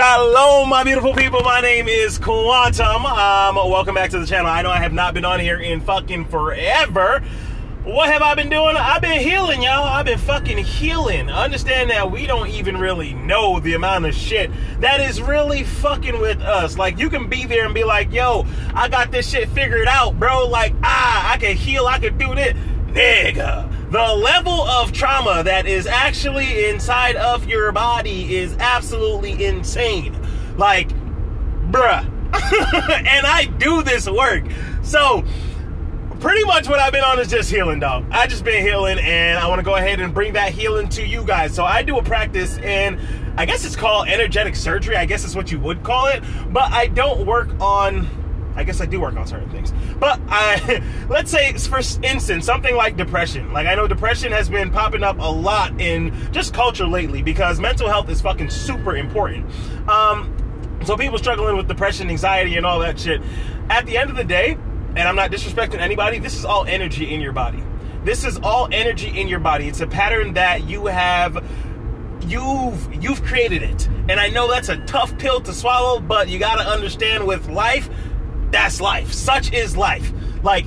Shalom, my beautiful people. My name is Quantum. Welcome back to the channel. I know I have not been on here in fucking forever. What have I been doing? I've been healing, y'all. I've been fucking healing. Understand that we don't even really know the amount of shit that is really fucking with us. Like, you can be there and be like, yo, I got this shit figured out, bro. Like, I can heal. I can do this. Nigga. The level of trauma that is actually inside of your body is absolutely insane. Like, bruh. And I do this work. So, pretty much what I've been on is just healing, dog. I just been healing, and I want to go ahead and bring that healing to you guys. So I do a practice, and I guess it's called energetic surgery. I guess it's what you would call it. But I don't work on... I guess I do work on certain things. But let's say, for instance, something like depression. Like, I know depression has been popping up a lot in just culture lately because mental health is fucking super important. So people struggling with depression, anxiety, and all that shit. At the end of the day, and I'm not disrespecting anybody, this is all energy in your body. This is all energy in your body. It's a pattern that you have... You've created it. And I know that's a tough pill to swallow, but you gotta understand with life... That's life. Such is life. Like,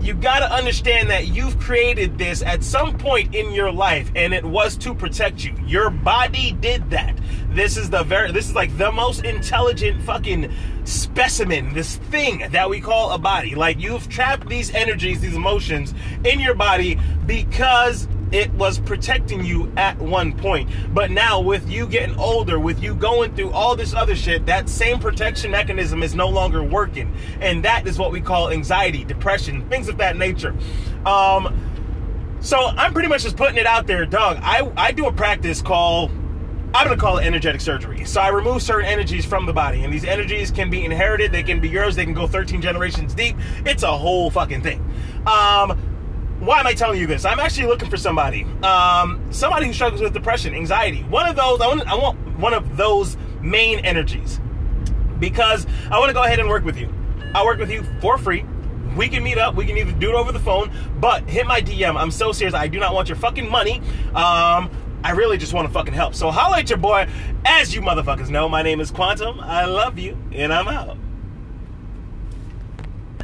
you gotta understand that you've created this at some point in your life, and it was to protect you. Your body did that. This is like the most intelligent fucking specimen, this thing that we call a body. Like, you've trapped these energies, these emotions in your body because it was protecting you at one point. But now, with you getting older, with you going through all this other shit, that same protection mechanism is no longer working. And that is what we call anxiety, depression, things of that nature. So I'm pretty much just putting it out there, dog. I do a practice called... I'm going to call it energetic surgery. So I remove certain energies from the body. And these energies can be inherited. They can be yours. They can go 13 generations deep. It's a whole fucking thing. Why am I telling you this? I'm actually looking for somebody. Somebody who struggles with depression, anxiety. One of those, I want one of those main energies. Because I want to go ahead and work with you. I'll work with you for free. We can meet up. We can either do it over the phone. But hit my DM. I'm so serious. I do not want your fucking money. I really just want to fucking help. So holla at your boy. As you motherfuckers know, my name is Quantum. I love you. And I'm out.